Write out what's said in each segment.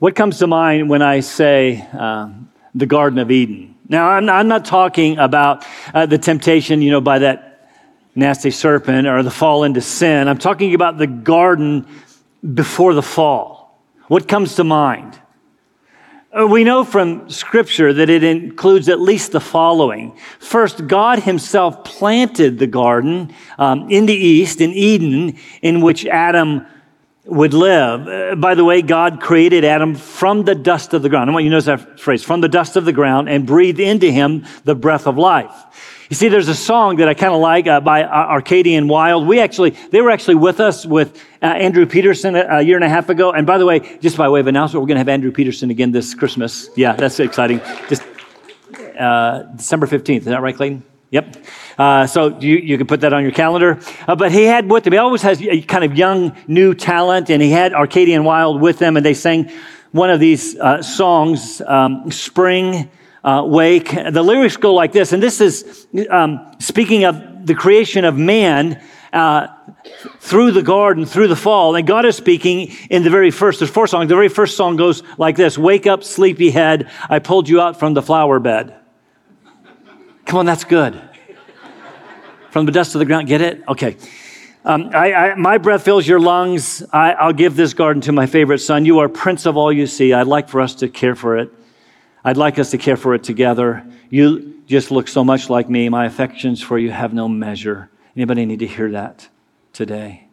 What comes to mind when I say the Garden of Eden? Now, I'm not talking about the temptation, you know, by that nasty serpent or the fall into sin. I'm talking about the garden before the fall. What comes to mind? We know from Scripture that it includes at least the following. First, God himself planted the garden in the east, in Eden, in which Adam would live. By the way, God created Adam from the dust of the ground. I want you to notice that phrase, from the dust of the ground, and breathed into him the breath of life. You see, there's a song that I kind of like by Arcadian Wild. They were actually with us with Andrew Peterson a year and a half ago. And by the way, just by way of announcement, we're going to have Andrew Peterson again this Christmas. Yeah, that's exciting. Just December 15th. Is that right, Clayton? Yep. So you can put that on your calendar. But he had with him, he always has a kind of young, new talent, and he had Arcadian Wild with them, and they sang one of these songs, Spring, Wake. The lyrics go like this, and this is speaking of the creation of man through the garden, through the fall, and God is speaking in the very first, there's four songs, the very first song goes like this, wake up, sleepyhead, I pulled you out from the flower bed. Come on, that's good. From the dust of the ground, get it? Okay. My breath fills your lungs. I'll give this garden to my favorite son. You are prince of all you see. I'd like for us to care for it. I'd like us to care for it together. You just look so much like me. My affections for you have no measure. Anybody need to hear that today?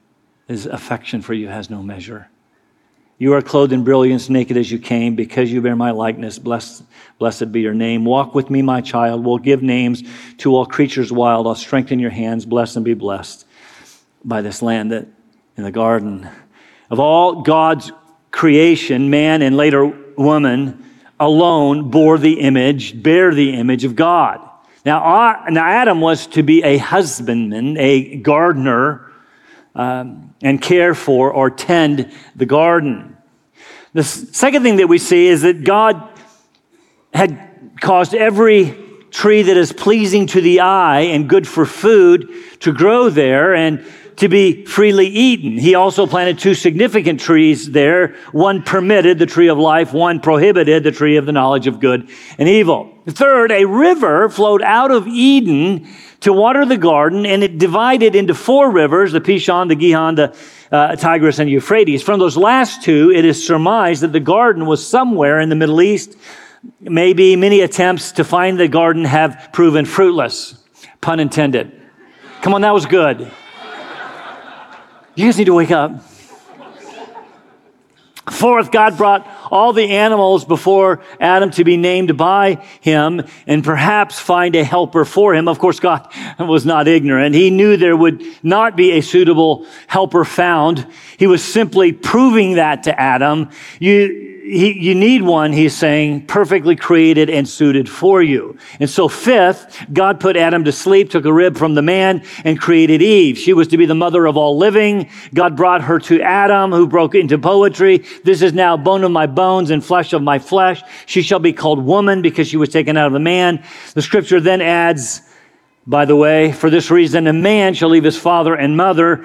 His affection for you has no measure. You are clothed in brilliance, naked as you came, because you bear my likeness. Blessed be your name. Walk with me, my child. We'll give names to all creatures wild. I'll strengthen your hands. Bless and be blessed by this land that in the garden. Of all God's creation, man and later woman alone bear the image of God. Now Adam was to be a husbandman, a gardener, and care for or tend the garden. The second thing that we see is that God had caused every tree that is pleasing to the eye and good for food to grow there and to be freely eaten. He also planted two significant trees there. One permitted, the tree of life. One prohibited, the tree of the knowledge of good and evil. Third, a river flowed out of Eden to water the garden, and it divided into four rivers, the Pishon, the Gihon, the Tigris, and Euphrates. From those last two, it is surmised that the garden was somewhere in the Middle East. Maybe many attempts to find the garden have proven fruitless. Pun intended. Come on, that was good. You guys need to wake up. Fourth, God brought all the animals before Adam to be named by him and perhaps find a helper for him. Of course, God was not ignorant. He knew there would not be a suitable helper found. He was simply proving that to Adam. You need one, he's saying, perfectly created and suited for you. And so fifth, God put Adam to sleep, took a rib from the man, and created Eve. She was to be the mother of all living. God brought her to Adam, who broke into poetry. This is now bone of my bones and flesh of my flesh. She shall be called woman because she was taken out of the man. The scripture then adds, by the way, for this reason, a man shall leave his father and mother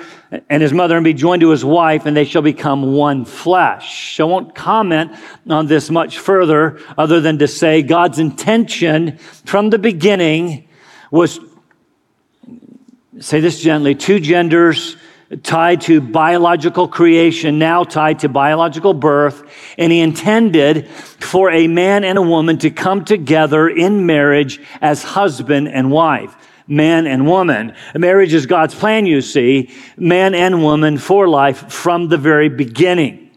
and his mother and be joined to his wife, and they shall become one flesh. I won't comment on this much further other than to say God's intention from the beginning was, say this gently, two genders tied to biological creation, now tied to biological birth, and he intended for a man and a woman to come together in marriage as husband and wife. Man and woman. Marriage is God's plan, you see, man and woman for life from the very beginning.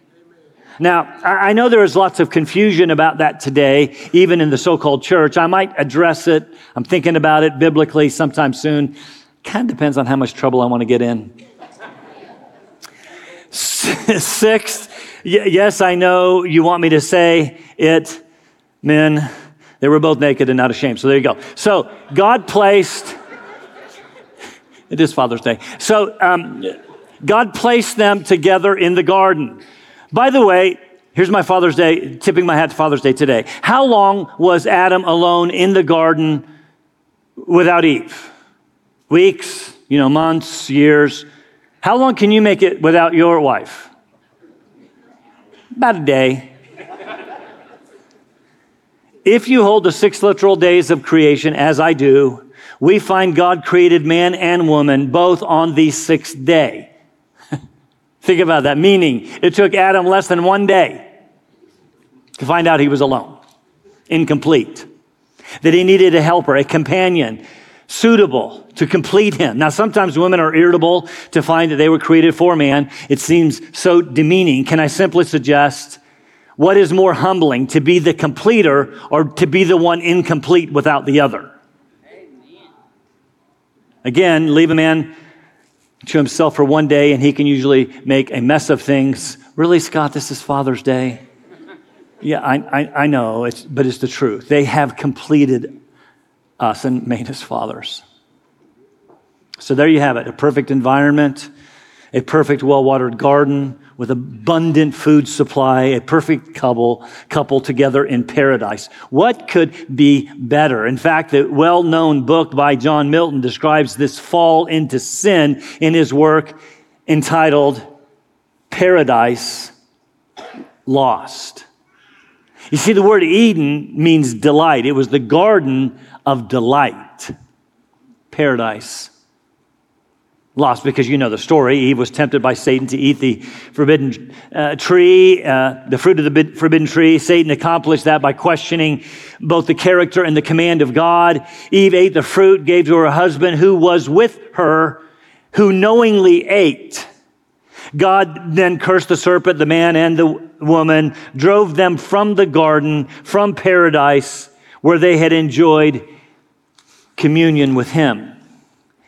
Now, I know there is lots of confusion about that today, even in the so-called church. I might address it. I'm thinking about it biblically sometime soon. Kind of depends on how much trouble I want to get in. Sixth, yes, I know you want me to say it, men. They were both naked and not ashamed. So there you go. So God placed... It is Father's Day. So God placed them together in the garden. By the way, here's my Father's Day, tipping my hat to Father's Day today. How long was Adam alone in the garden without Eve? Weeks, months, years. How long can you make it without your wife? About a day. If you hold the 6 literal days of creation, as I do, we find God created man and woman both on the 6th day. Think about that. Meaning, it took Adam less than 1 day to find out he was alone, incomplete, that he needed a helper, a companion, suitable to complete him. Now, sometimes women are irritable to find that they were created for man. It seems so demeaning. Can I simply suggest, what is more humbling, to be the completer or to be the one incomplete without the other? Again, leave a man to himself for 1 day, and he can usually make a mess of things. Really, Scott, this is Father's Day? Yeah, I know, but it's the truth. They have completed us and made us fathers. So there you have it, a perfect environment, a perfect well-watered garden with abundant food supply, a perfect couple together in paradise. What could be better? In fact, the well-known book by John Milton describes this fall into sin in his work entitled Paradise Lost. You see, the word Eden means delight. It was the garden of delight. Paradise Lost, because you know the story. Eve was tempted by Satan to eat the forbidden tree, the fruit of the forbidden tree. Satan accomplished that by questioning both the character and the command of God. Eve ate the fruit, gave to her husband who was with her, who knowingly ate. God then cursed the serpent, the man, and the woman, drove them from the garden, from paradise, where they had enjoyed communion with him.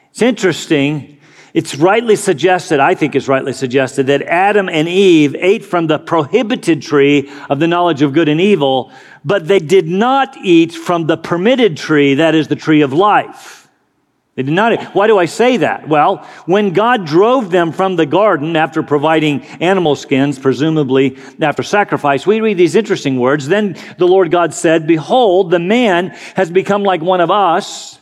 It's interesting. It's rightly suggested, I think it's rightly suggested, that Adam and Eve ate from the prohibited tree of the knowledge of good and evil, but they did not eat from the permitted tree, that is the tree of life. They did not eat. Why do I say that? Well, when God drove them from the garden after providing animal skins, presumably after sacrifice, we read these interesting words. Then the Lord God said, "Behold, the man has become like one of us,"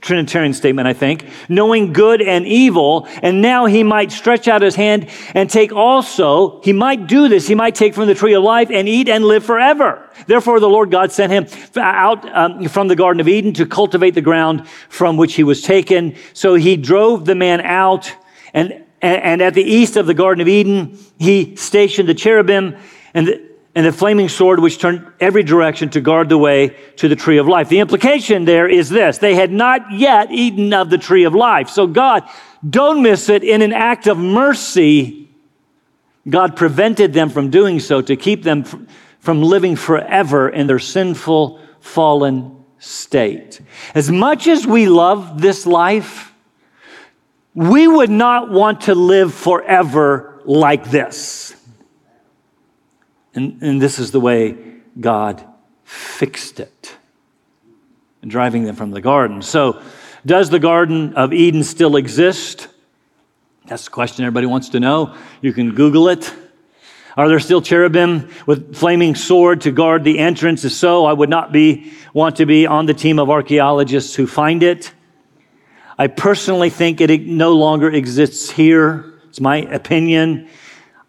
Trinitarian statement, I think, "knowing good and evil, and now he might stretch out his hand and take also," he might do this, he might take from the tree of life and eat and live forever. Therefore, the Lord God sent him out from the Garden of Eden to cultivate the ground from which he was taken. So he drove the man out, and at the east of the Garden of Eden, he stationed the cherubim and the flaming sword, which turned every direction to guard the way to the tree of life. The implication there is this: they had not yet eaten of the tree of life. So God, don't miss it, in an act of mercy, God prevented them from doing so to keep them from living forever in their sinful, fallen state. As much as we love this life, we would not want to live forever like this. And this is the way God fixed it, driving them from the garden. So does the Garden of Eden still exist? That's the question everybody wants to know. You can Google it. Are there still cherubim with flaming sword to guard the entrance? If so, I would not want to be on the team of archaeologists who find it. I personally think it no longer exists here. It's my opinion.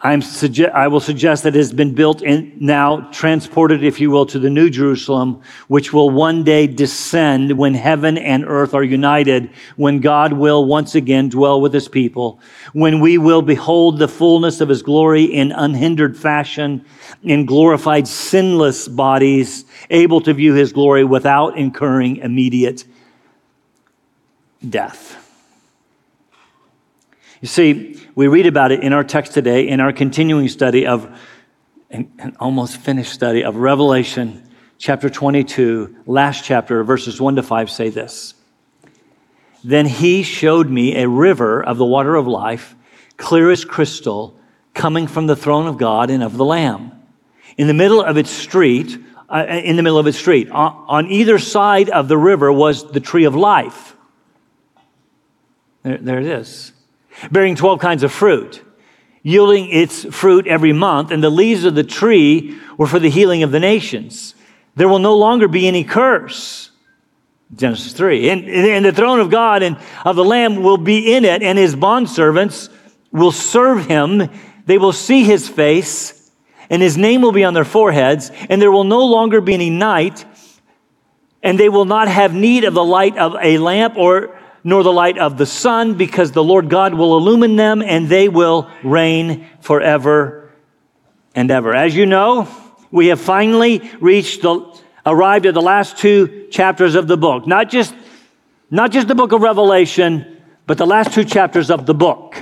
I will suggest that it has been built and now transported, if you will, to the New Jerusalem, which will one day descend when heaven and earth are united, when God will once again dwell with his people, when we will behold the fullness of his glory in unhindered fashion, in glorified, sinless bodies, able to view his glory without incurring immediate death. You see, we read about it in our text today, in our continuing study of, an almost finished study of Revelation chapter 22, last chapter, verses 1-5 say this: "Then he showed me a river of the water of life, clear as crystal, coming from the throne of God and of the Lamb. In the middle of its street, on either side of the river was the tree of life." There it is. "Bearing 12 kinds of fruit, yielding its fruit every month, and the leaves of the tree were for the healing of the nations. There will no longer be any curse," Genesis 3, and the throne of God and of the Lamb will be in it, and his bondservants will serve him. They will see his face, and his name will be on their foreheads, and there will no longer be any night, and they will not have need of the light of a lamp nor the light of the sun, because the Lord God will illumine them, and they will reign forever and ever. As you know, we have finally arrived at the last two chapters of the book. Not just the book of Revelation, but the last two chapters of the book.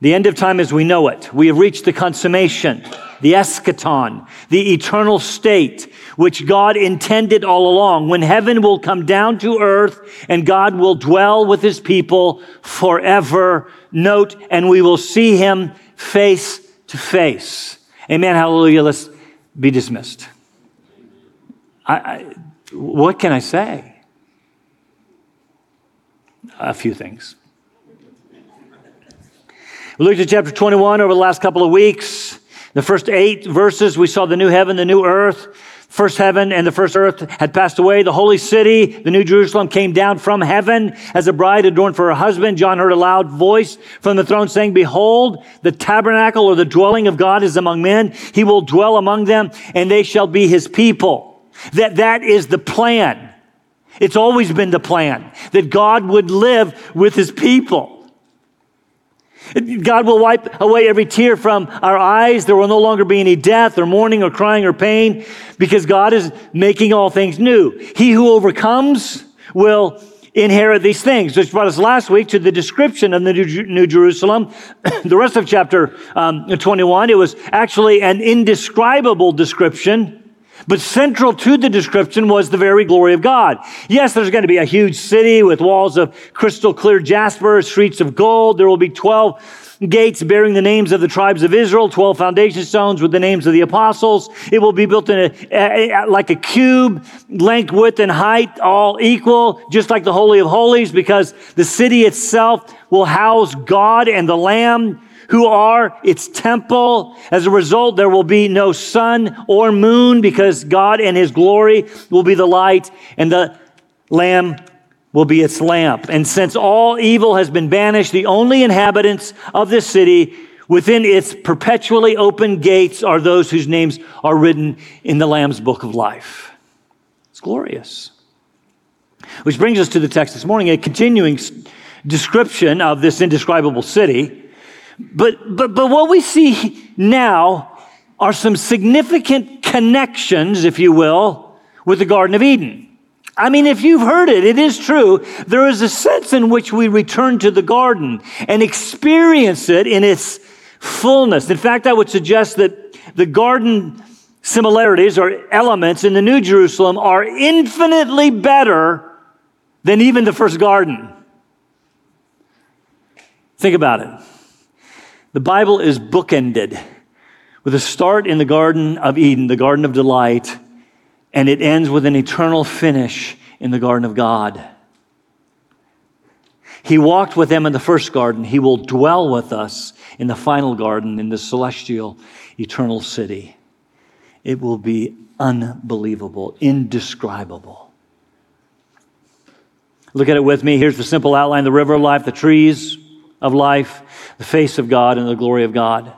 The end of time as we know it. We have reached the consummation, the eschaton, the eternal state, which God intended all along, when heaven will come down to earth and God will dwell with his people forever. Note, and we will see him face to face. Amen, hallelujah, let's be dismissed. What can I say? A few things. We looked at chapter 21 over the last couple of weeks. The first 8 verses, we saw the new heaven, the new earth. First heaven and the first earth had passed away. The holy city, the new Jerusalem, came down from heaven as a bride adorned for her husband. John heard a loud voice from the throne saying, "Behold, the tabernacle or the dwelling of God is among men. He will dwell among them, and they shall be his people." That is the plan. It's always been the plan that God would live with his people. God will wipe away every tear from our eyes. There will no longer be any death or mourning or crying or pain, because God is making all things new. He who overcomes will inherit these things, which brought us last week to the description of the New Jerusalem. The rest of chapter 21, it was actually an indescribable description. But central to the description was the very glory of God. Yes, there's going to be a huge city with walls of crystal clear jasper, streets of gold. There will be 12 gates bearing the names of the tribes of Israel, 12 foundation stones with the names of the apostles. It will be built in like a cube, length, width, and height, all equal, just like the Holy of Holies, because the city itself will house God and the Lamb, who are its temple. As a result, there will be no sun or moon, because God and his glory will be the light, and the Lamb will be its lamp. And since all evil has been banished, the only inhabitants of this city within its perpetually open gates are those whose names are written in the Lamb's book of life. It's glorious. Which brings us to the text this morning, a continuing description of this indescribable city. But what we see now are some significant connections, if you will, with the Garden of Eden. I mean, if you've heard it, it is true. There is a sense in which we return to the garden and experience it in its fullness. In fact, I would suggest that the garden similarities or elements in the New Jerusalem are infinitely better than even the first garden. Think about it. The Bible is bookended with a start in the Garden of Eden, the Garden of Delight, and it ends with an eternal finish in the Garden of God. He walked with them in the first garden. He will dwell with us in the final garden, in the celestial, eternal city. It will be unbelievable, indescribable. Look at it with me. Here's the simple outline: the river of life, the trees of life, the face of God, and the glory of God.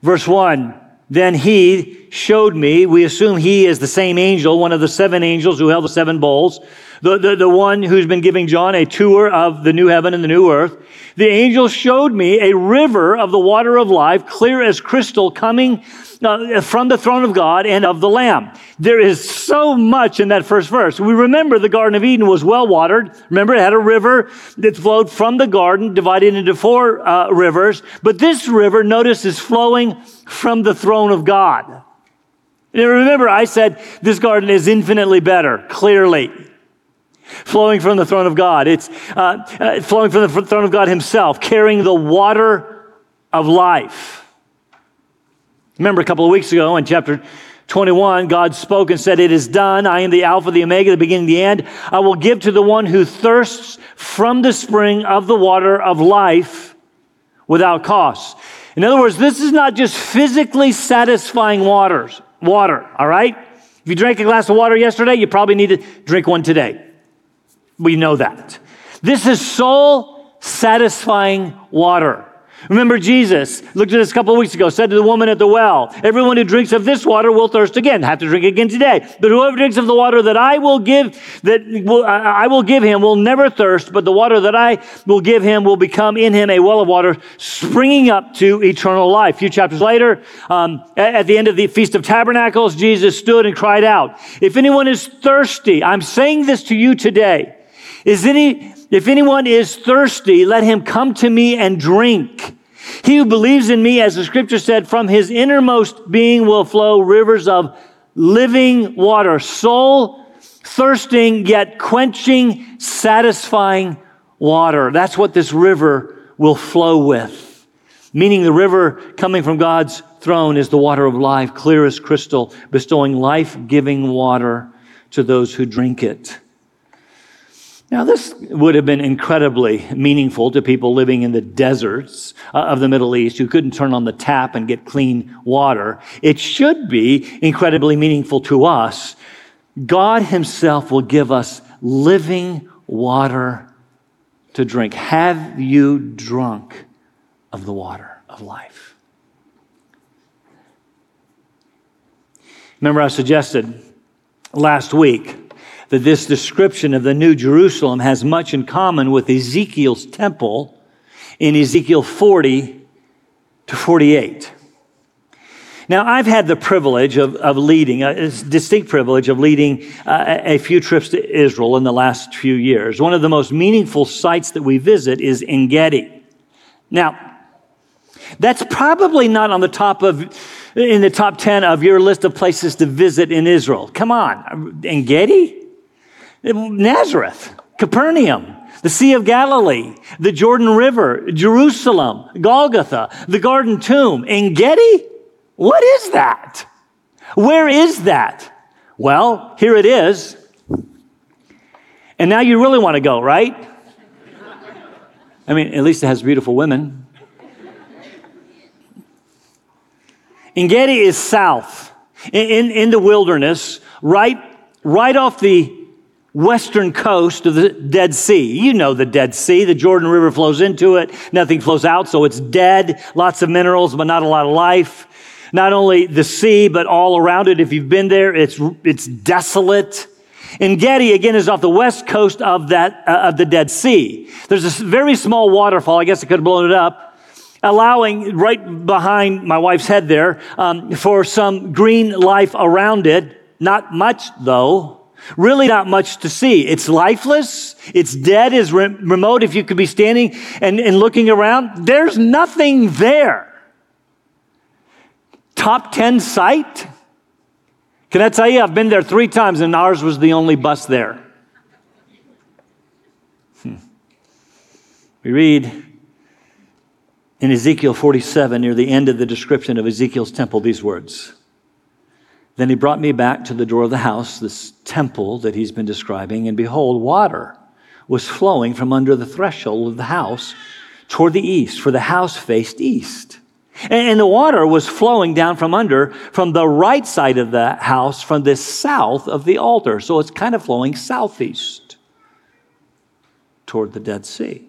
Verse 1, then he showed me, we assume he is the same angel, one of the 7 angels who held the 7 bowls, the one who's been giving John a tour of the new heaven and the new earth. The angel showed me a river of the water of life, clear as crystal, coming from the throne of God and of the Lamb. There is so much in that first verse. We remember the Garden of Eden was well watered. Remember, it had a river that flowed from the garden, divided into 4 rivers. But this river, notice, is flowing from the throne of God. And remember, I said this garden is infinitely better, clearly. Flowing from the throne of God. It's flowing from the throne of God himself, carrying the water of life. Remember a couple of weeks ago in chapter 21, God spoke and said, "It is done. I am the Alpha, the Omega, the beginning, the end. I will give to the one who thirsts from the spring of the water of life without cost." In other words, this is not just physically satisfying water, all right? If you drank a glass of water yesterday, you probably need to drink one today. We know that. This is soul-satisfying water. Remember, Jesus, looked at this a couple of weeks ago, said to the woman at the well, everyone who drinks of this water will thirst again, have to drink again today. But whoever drinks of the water that I will give him will never thirst, but the water that I will give him will become in him a well of water springing up to eternal life. A few chapters later, at the end of the Feast of Tabernacles, Jesus stood and cried out, if anyone is thirsty, I'm saying this to you today, if anyone is thirsty, let him come to me and drink. He who believes in me, as the scripture said, from his innermost being will flow rivers of living water, soul thirsting, yet quenching, satisfying water. That's what this river will flow with. Meaning the river coming from God's throne is the water of life, clear as crystal, bestowing life-giving water to those who drink it. Now, this would have been incredibly meaningful to people living in the deserts of the Middle East who couldn't turn on the tap and get clean water. It should be incredibly meaningful to us. God himself will give us living water to drink. Have you drunk of the water of life? Remember, I suggested last week that this description of the New Jerusalem has much in common with Ezekiel's temple in Ezekiel 40 to 48. Now, I've had the privilege of leading, a distinct privilege of leading a few trips to Israel in the last few years. One of the most meaningful sites that we visit is En Gedi. Now, that's probably not on the top of in the top 10 of your list of places to visit in Israel. Come on, En Gedi? Nazareth, Capernaum, the Sea of Galilee, the Jordan River, Jerusalem, Golgotha, the Garden Tomb, En Gedi? What is that? Where is that? Well, here it is. And now you really want to go, right? I mean, at least it has beautiful women. En Gedi is south, in the wilderness, right off the western coast of the Dead Sea. You know the Dead Sea. The Jordan River flows into it. Nothing flows out, so it's dead. Lots of minerals, but not a lot of life. Not only the sea, but all around it. If you've been there, it's desolate. En Gedi, again, is off the west coast of the Dead Sea. There's a very small waterfall. I guess I could have blown it up, allowing right behind my wife's head there for some green life around it. Not much, though. Really not much to see. It's lifeless. It's dead. It's remote. If you could be standing and looking around, there's nothing there. Top 10 site? Can I tell you, I've been there 3 times and ours was the only bus there. We read in Ezekiel 47, near the end of the description of Ezekiel's temple, these words. Then he brought me back to the door of the house, this temple that he's been describing, and behold, water was flowing from under the threshold of the house toward the east, for the house faced east. And the water was flowing down from the right side of the house, from the south of the altar. So it's kind of flowing southeast toward the Dead Sea.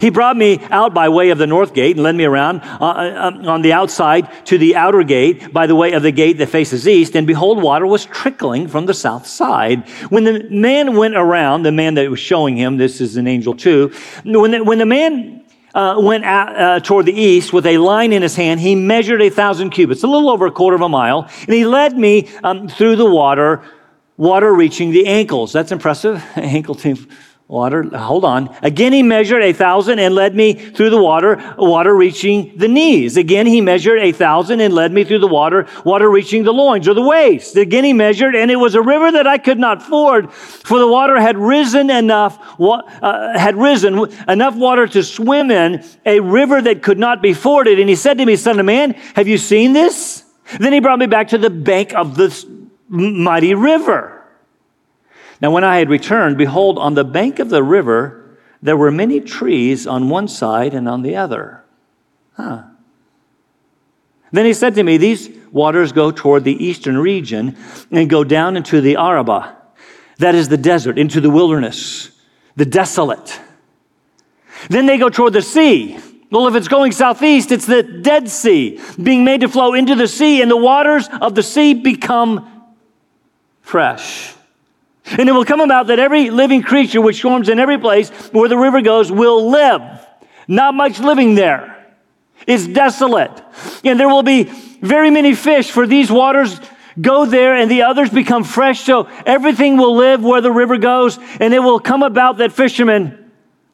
He brought me out by way of the north gate and led me around on the outside to the outer gate by the way of the gate that faces east. And behold, water was trickling from the south side. When the man went around, the man that was showing him, this is an angel too, when the man went out, toward the east with a line in his hand, he measured 1,000 cubits, a little over a quarter of a mile. And he led me through the water reaching the ankles. That's impressive. Ankle team. Water, hold on. Again, he measured 1,000 and led me through the water reaching the knees. Again, he measured 1,000 and led me through the water reaching the loins or the waist. Again, he measured, and it was a river that I could not ford, for the water had risen enough water to swim in, a river that could not be forded. And he said to me, Son of man, have you seen this? Then he brought me back to the bank of this mighty river. Now, when I had returned, behold, on the bank of the river, there were many trees on one side and on the other. Then he said to me, these waters go toward the eastern region and go down into the Arabah, that is the desert, into the wilderness, the desolate. Then they go toward the sea. Well, if it's going southeast, it's the Dead Sea being made to flow into the sea, and the waters of the sea become fresh. And it will come about that every living creature which swarms in every place where the river goes will live. Not much living there. It's desolate. And there will be very many fish, for these waters go there and the others become fresh, so everything will live where the river goes, and it will come about that fishermen,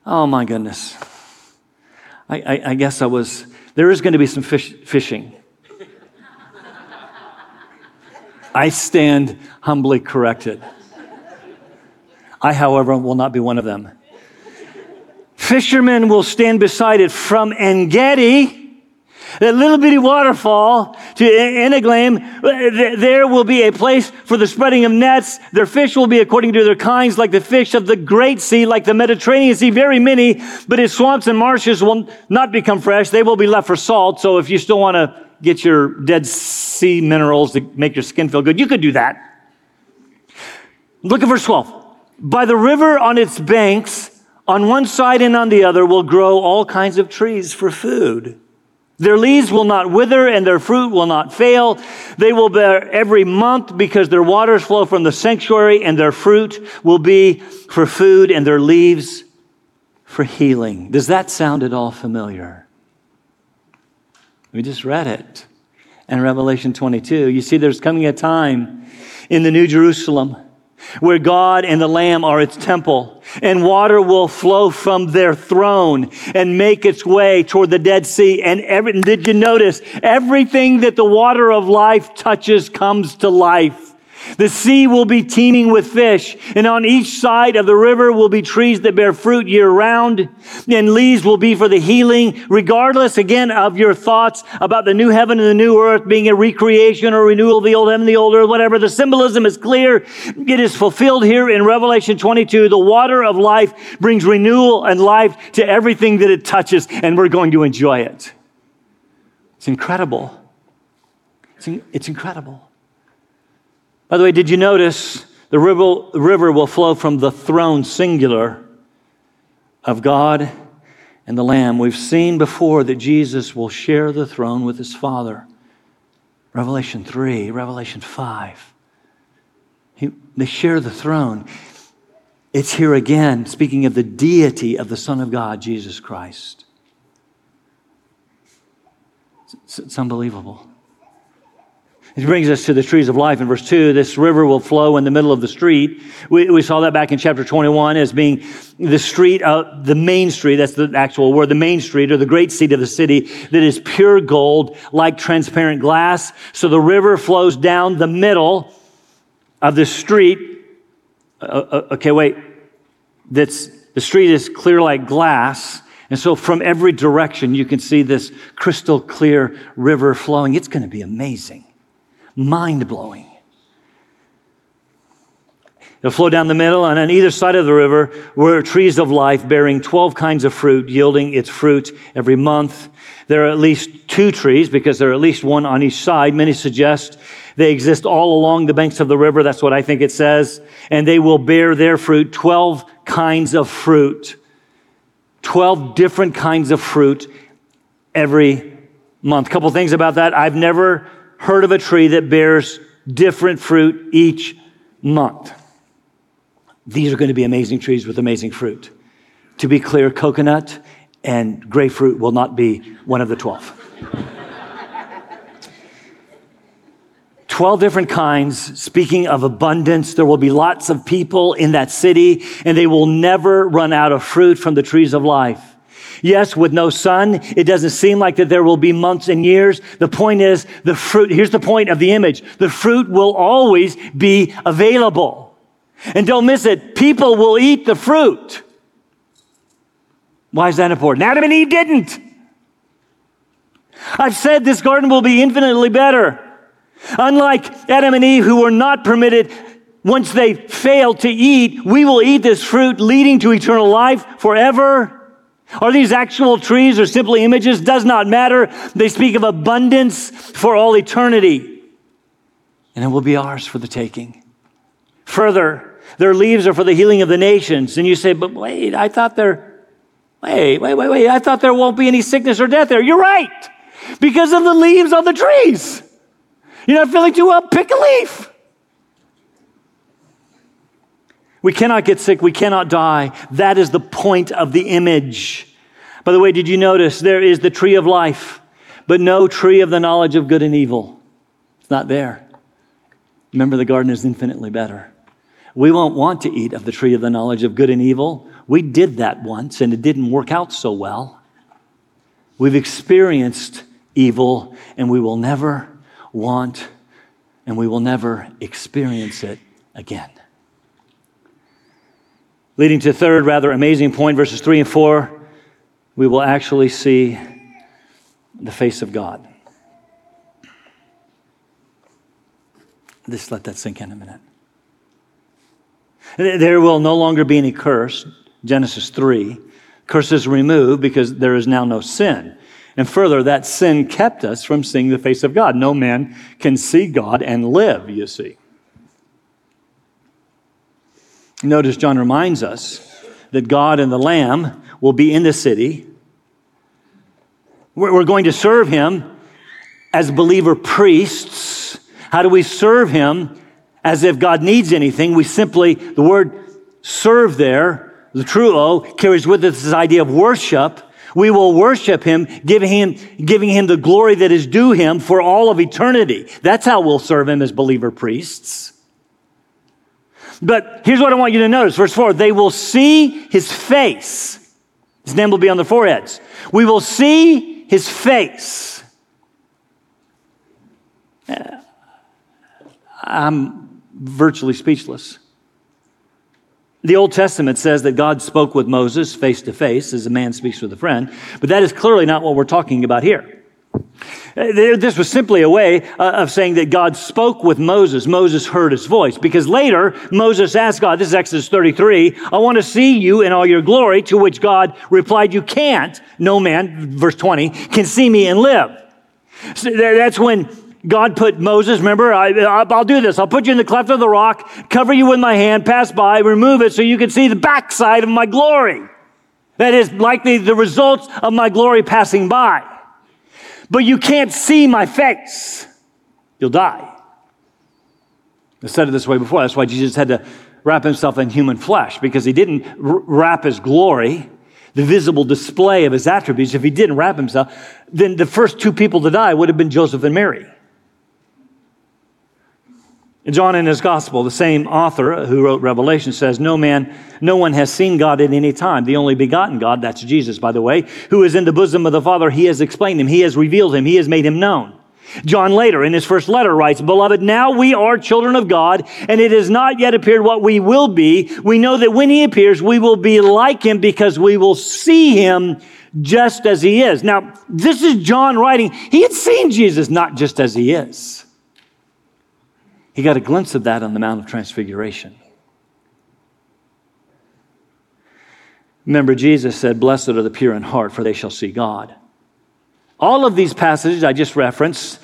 oh my goodness, I guess I was, there is going to be some fishing. I stand humbly corrected. I, however, will not be one of them. Fishermen will stand beside it from En Gedi, that little bitty waterfall, to Enaglaim. There will be a place for the spreading of nets. Their fish will be according to their kinds, like the fish of the great sea, like the Mediterranean Sea, very many, but its swamps and marshes will not become fresh. They will be left for salt. So if you still want to get your Dead Sea minerals to make your skin feel good, you could do that. Look at verse 12. By the river on its banks, on one side and on the other, will grow all kinds of trees for food. Their leaves will not wither and their fruit will not fail. They will bear every month because their waters flow from the sanctuary, and their fruit will be for food and their leaves for healing. Does that sound at all familiar? We just read it in Revelation 22. You see, there's coming a time in the New Jerusalem where God and the Lamb are its temple, and water will flow from their throne and make its way toward the Dead Sea. And did you notice? Everything that the water of life touches comes to life. The sea will be teeming with fish, and on each side of the river will be trees that bear fruit year round, and leaves will be for the healing, regardless, again, of your thoughts about the new heaven and the new earth being a recreation or renewal of the old heaven and the old earth, whatever. The symbolism is clear. It is fulfilled here in Revelation 22. The water of life brings renewal and life to everything that it touches, and we're going to enjoy it. It's incredible. It's incredible. By the way, did you notice the river will flow from the throne, singular, of God and the Lamb? We've seen before that Jesus will share the throne with his Father. Revelation 3, Revelation 5. They share the throne. It's here again, speaking of the deity of the Son of God, Jesus Christ. It's unbelievable. It brings us to the trees of life in verse 2. This river will flow in the middle of the street. We saw that back in chapter 21 as being the street, the main street. That's the actual word, the main street, or the great seat of the city, that is pure gold, like transparent glass. So the river flows down the middle of the street. The street is clear like glass. And so from every direction, you can see this crystal clear river flowing. It's going to be amazing. Mind-blowing. It'll flow down the middle, and on either side of the river were trees of life bearing 12 kinds of fruit, yielding its fruit every month. There are at least two trees, because there are at least one on each side. Many suggest they exist all along the banks of the river. That's what I think it says. And they will bear their fruit, 12 kinds of fruit. 12 different kinds of fruit every month. A couple things about that. I've never heard of a tree that bears different fruit each month. These are going to be amazing trees with amazing fruit. To be clear, coconut and grapefruit will not be one of the 12. 12 different kinds, speaking of abundance. There will be lots of people in that city, and they will never run out of fruit from the trees of life. Yes, with no sun, it doesn't seem like that there will be months and years. The point is, the fruit, here's the point of the image. The fruit will always be available. And don't miss it, people will eat the fruit. Why is that important? Adam and Eve didn't. I've said this garden will be infinitely better. Unlike Adam and Eve, who were not permitted, once they failed to eat, we will eat this fruit leading to eternal life forever. Are these actual trees or simply images? Does not matter. They speak of abundance for all eternity, and it will be ours for the taking. Further, their leaves are for the healing of the nations. And you say, but wait, I thought their Wait, I thought there won't be any sickness or death there. You're right, because of the leaves on the trees. You're not feeling too well, pick a leaf. We cannot get sick, we cannot die. That is the point of the image. By the way, did you notice there is the tree of life, but no tree of the knowledge of good and evil? It's not there. Remember, the garden is infinitely better. We won't want to eat of the tree of the knowledge of good and evil. We did that once, and it didn't work out so well. We've experienced evil, and we will never want, and we will never experience it again. Leading to a third rather amazing point, verses 3 and 4, we will actually see the face of God. Just let that sink in a minute. There will no longer be any curse, Genesis 3. Curse is removed because there is now no sin. And further, that sin kept us from seeing the face of God. No man can see God and live, you see. Notice John reminds us that God and the Lamb will be in the city. We're going to serve him as believer priests. How do we serve him? As if God needs anything, we simply, the word serve there, the truo, carries with us this idea of worship. We will worship him, giving him the glory that is due him for all of eternity. That's how we'll serve him as believer priests. But here's what I want you to notice, verse 4, they will see his face. His name will be on their foreheads. We will see his face. I'm virtually speechless. The Old Testament says that God spoke with Moses face to face as a man speaks with a friend, but that is clearly not what we're talking about here. This was simply a way of saying that God spoke with Moses. Moses heard his voice, because later Moses asked God, this is Exodus 33, I want to see you in all your glory, to which God replied, you can't, no man, verse 20, can see me and live. So that's when God put Moses, remember, I'll do this. I'll put you in the cleft of the rock, cover you with my hand, pass by, remove it so you can see the backside of my glory. That is likely the results of my glory passing by. But you can't see my face. You'll die. I said it this way before. That's why Jesus had to wrap himself in human flesh, because he didn't wrap his glory, the visible display of his attributes. If he didn't wrap himself, then the first two people to die would have been Joseph and Mary. John in his gospel, the same author who wrote Revelation, says, no one has seen God at any time. The only begotten God, that's Jesus, by the way, who is in the bosom of the Father, he has explained him, he has revealed him, he has made him known. John later in his first letter writes, beloved, now we are children of God, and it has not yet appeared what we will be. We know that when he appears, we will be like him, because we will see him just as he is. Now, this is John writing. He had seen Jesus not just as he is. He got a glimpse of that on the Mount of Transfiguration. Remember, Jesus said, blessed are the pure in heart, for they shall see God. All of these passages I just referenced,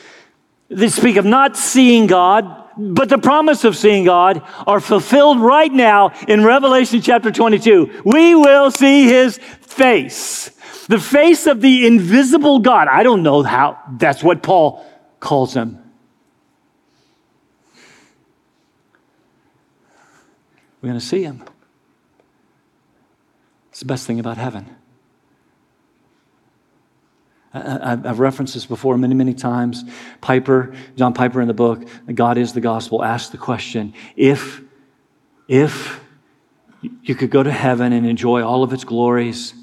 they speak of not seeing God, but the promise of seeing God are fulfilled right now in Revelation chapter 22. We will see his face, the face of the invisible God. I don't know how, that's what Paul calls him. We're going to see him. It's the best thing about heaven. I've referenced this before many, many times. John Piper in the book, God Is the Gospel, asked the question, if you could go to heaven and enjoy all of its glories,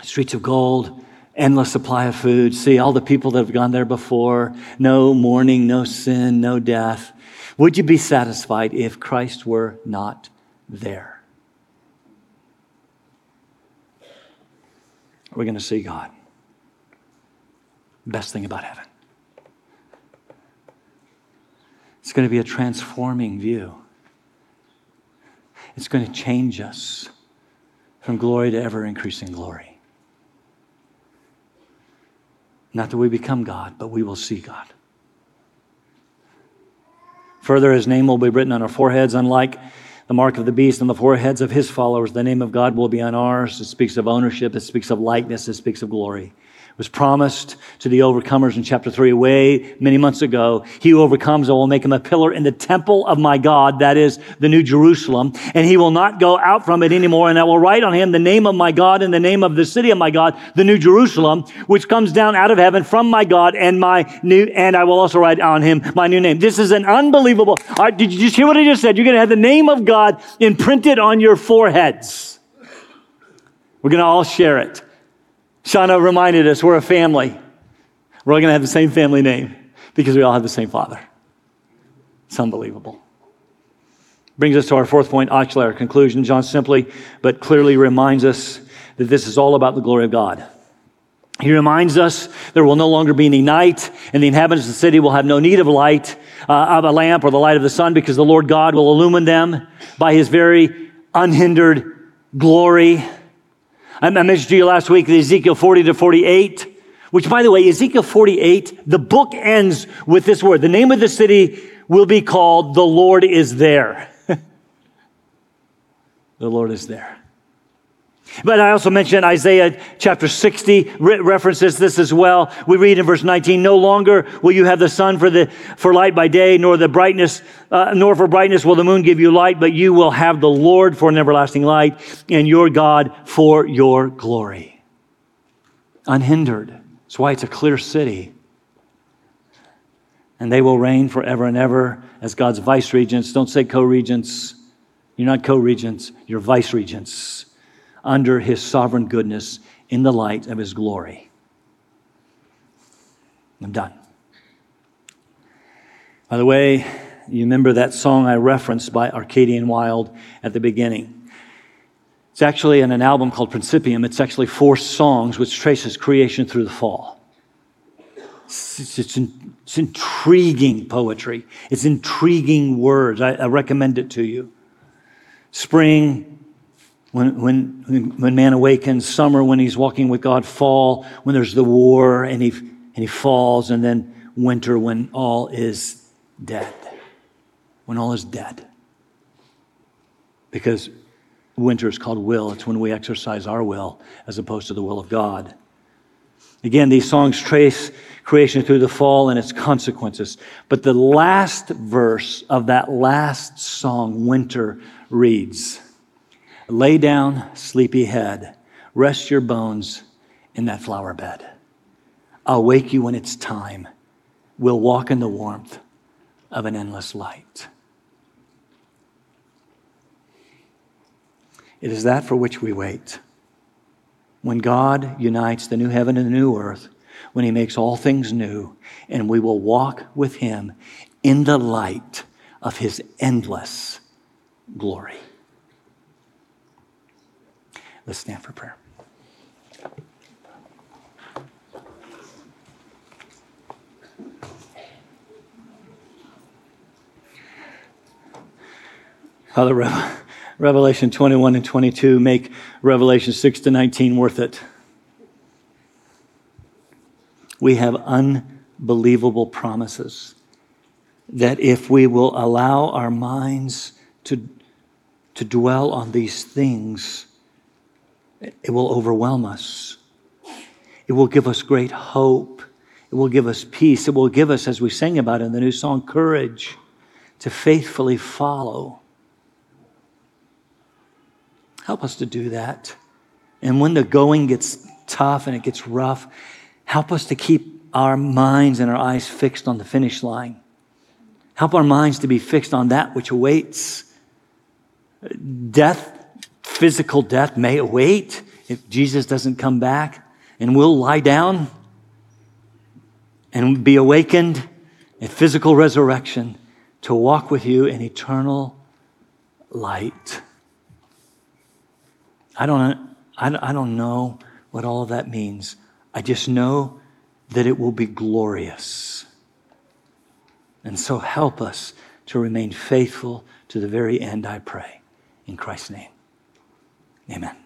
streets of gold, endless supply of food, see all the people that have gone there before, no mourning, no sin, no death, would you be satisfied if Christ were not there? We're going to see God. Best thing about heaven. It's going to be a transforming view. It's going to change us from glory to ever-increasing glory. Not that we become God, but we will see God. Further, his name will be written on our foreheads, unlike the mark of the beast on the foreheads of his followers. The name of God will be on ours. It speaks of ownership. It speaks of likeness. It speaks of glory. It was promised to the overcomers in chapter 3 way many months ago. He who overcomes, I will make him a pillar in the temple of my God, that is the New Jerusalem, and he will not go out from it anymore. And I will write on him the name of my God and the name of the city of my God, the New Jerusalem, which comes down out of heaven from my God, and I will also write on him my new name. This is an unbelievable. Right, did you just hear what I just said? You're going to have the name of God imprinted on your foreheads. We're going to all share it. Shauna reminded us we're a family. We're all going to have the same family name because we all have the same father. It's unbelievable. Brings us to our fourth point, actually our conclusion. John simply but clearly reminds us that this is all about the glory of God. He reminds us there will no longer be any night, and the inhabitants of the city will have no need of light, of a lamp or the light of the sun, because the Lord God will illumine them by his very unhindered glory. I mentioned to you last week the Ezekiel 40 to 48, which, by the way, Ezekiel 48, the book ends with this word. The name of the city will be called The Lord Is There. The Lord is there. But I also mentioned Isaiah chapter 60 references this as well. We read in verse 19, no longer will you have the sun for light by day, nor the brightness, nor for brightness will the moon give you light, but you will have the Lord for an everlasting light and your God for your glory. Unhindered. That's why it's a clear city. And they will reign forever and ever as God's vice regents. Don't say co-regents. You're not co-regents. You're vice regents. Under his sovereign goodness in the light of his glory. I'm done. By the way, you remember that song I referenced by Arcadian Wild at the beginning. It's actually in an album called Principium. It's actually 4 songs which traces creation through the fall. It's intriguing poetry. It's intriguing words. I recommend it to you. Spring, when man awakens, summer when he's walking with God, fall when there's the war and he falls, and then winter when all is dead. When all is dead. Because winter is called will. It's when we exercise our will as opposed to the will of God. Again, these songs trace creation through the fall and its consequences. But the last verse of that last song, Winter, reads, lay down, sleepy head. Rest your bones in that flower bed. I'll wake you when it's time. We'll walk in the warmth of an endless light. It is that for which we wait. When God unites the new heaven and the new earth, when he makes all things new, and we will walk with him in the light of his endless glory. Let's stand for prayer. Father, Revelation 21 and 22 make Revelation 6 to 19 worth it. We have unbelievable promises that if we will allow our minds to dwell on these things, it will overwhelm us. It will give us great hope. It will give us peace. It will give us, as we sang about in the new song, courage to faithfully follow. Help us to do that. And when the going gets tough and it gets rough, help us to keep our minds and our eyes fixed on the finish line. Help our minds to be fixed on that which awaits. Death, physical death may await if Jesus doesn't come back, and we'll lie down and be awakened in physical resurrection to walk with you in eternal light. I don't know what all of that means. I just know that it will be glorious. And so help us to remain faithful to the very end, I pray. In Christ's name. Amen.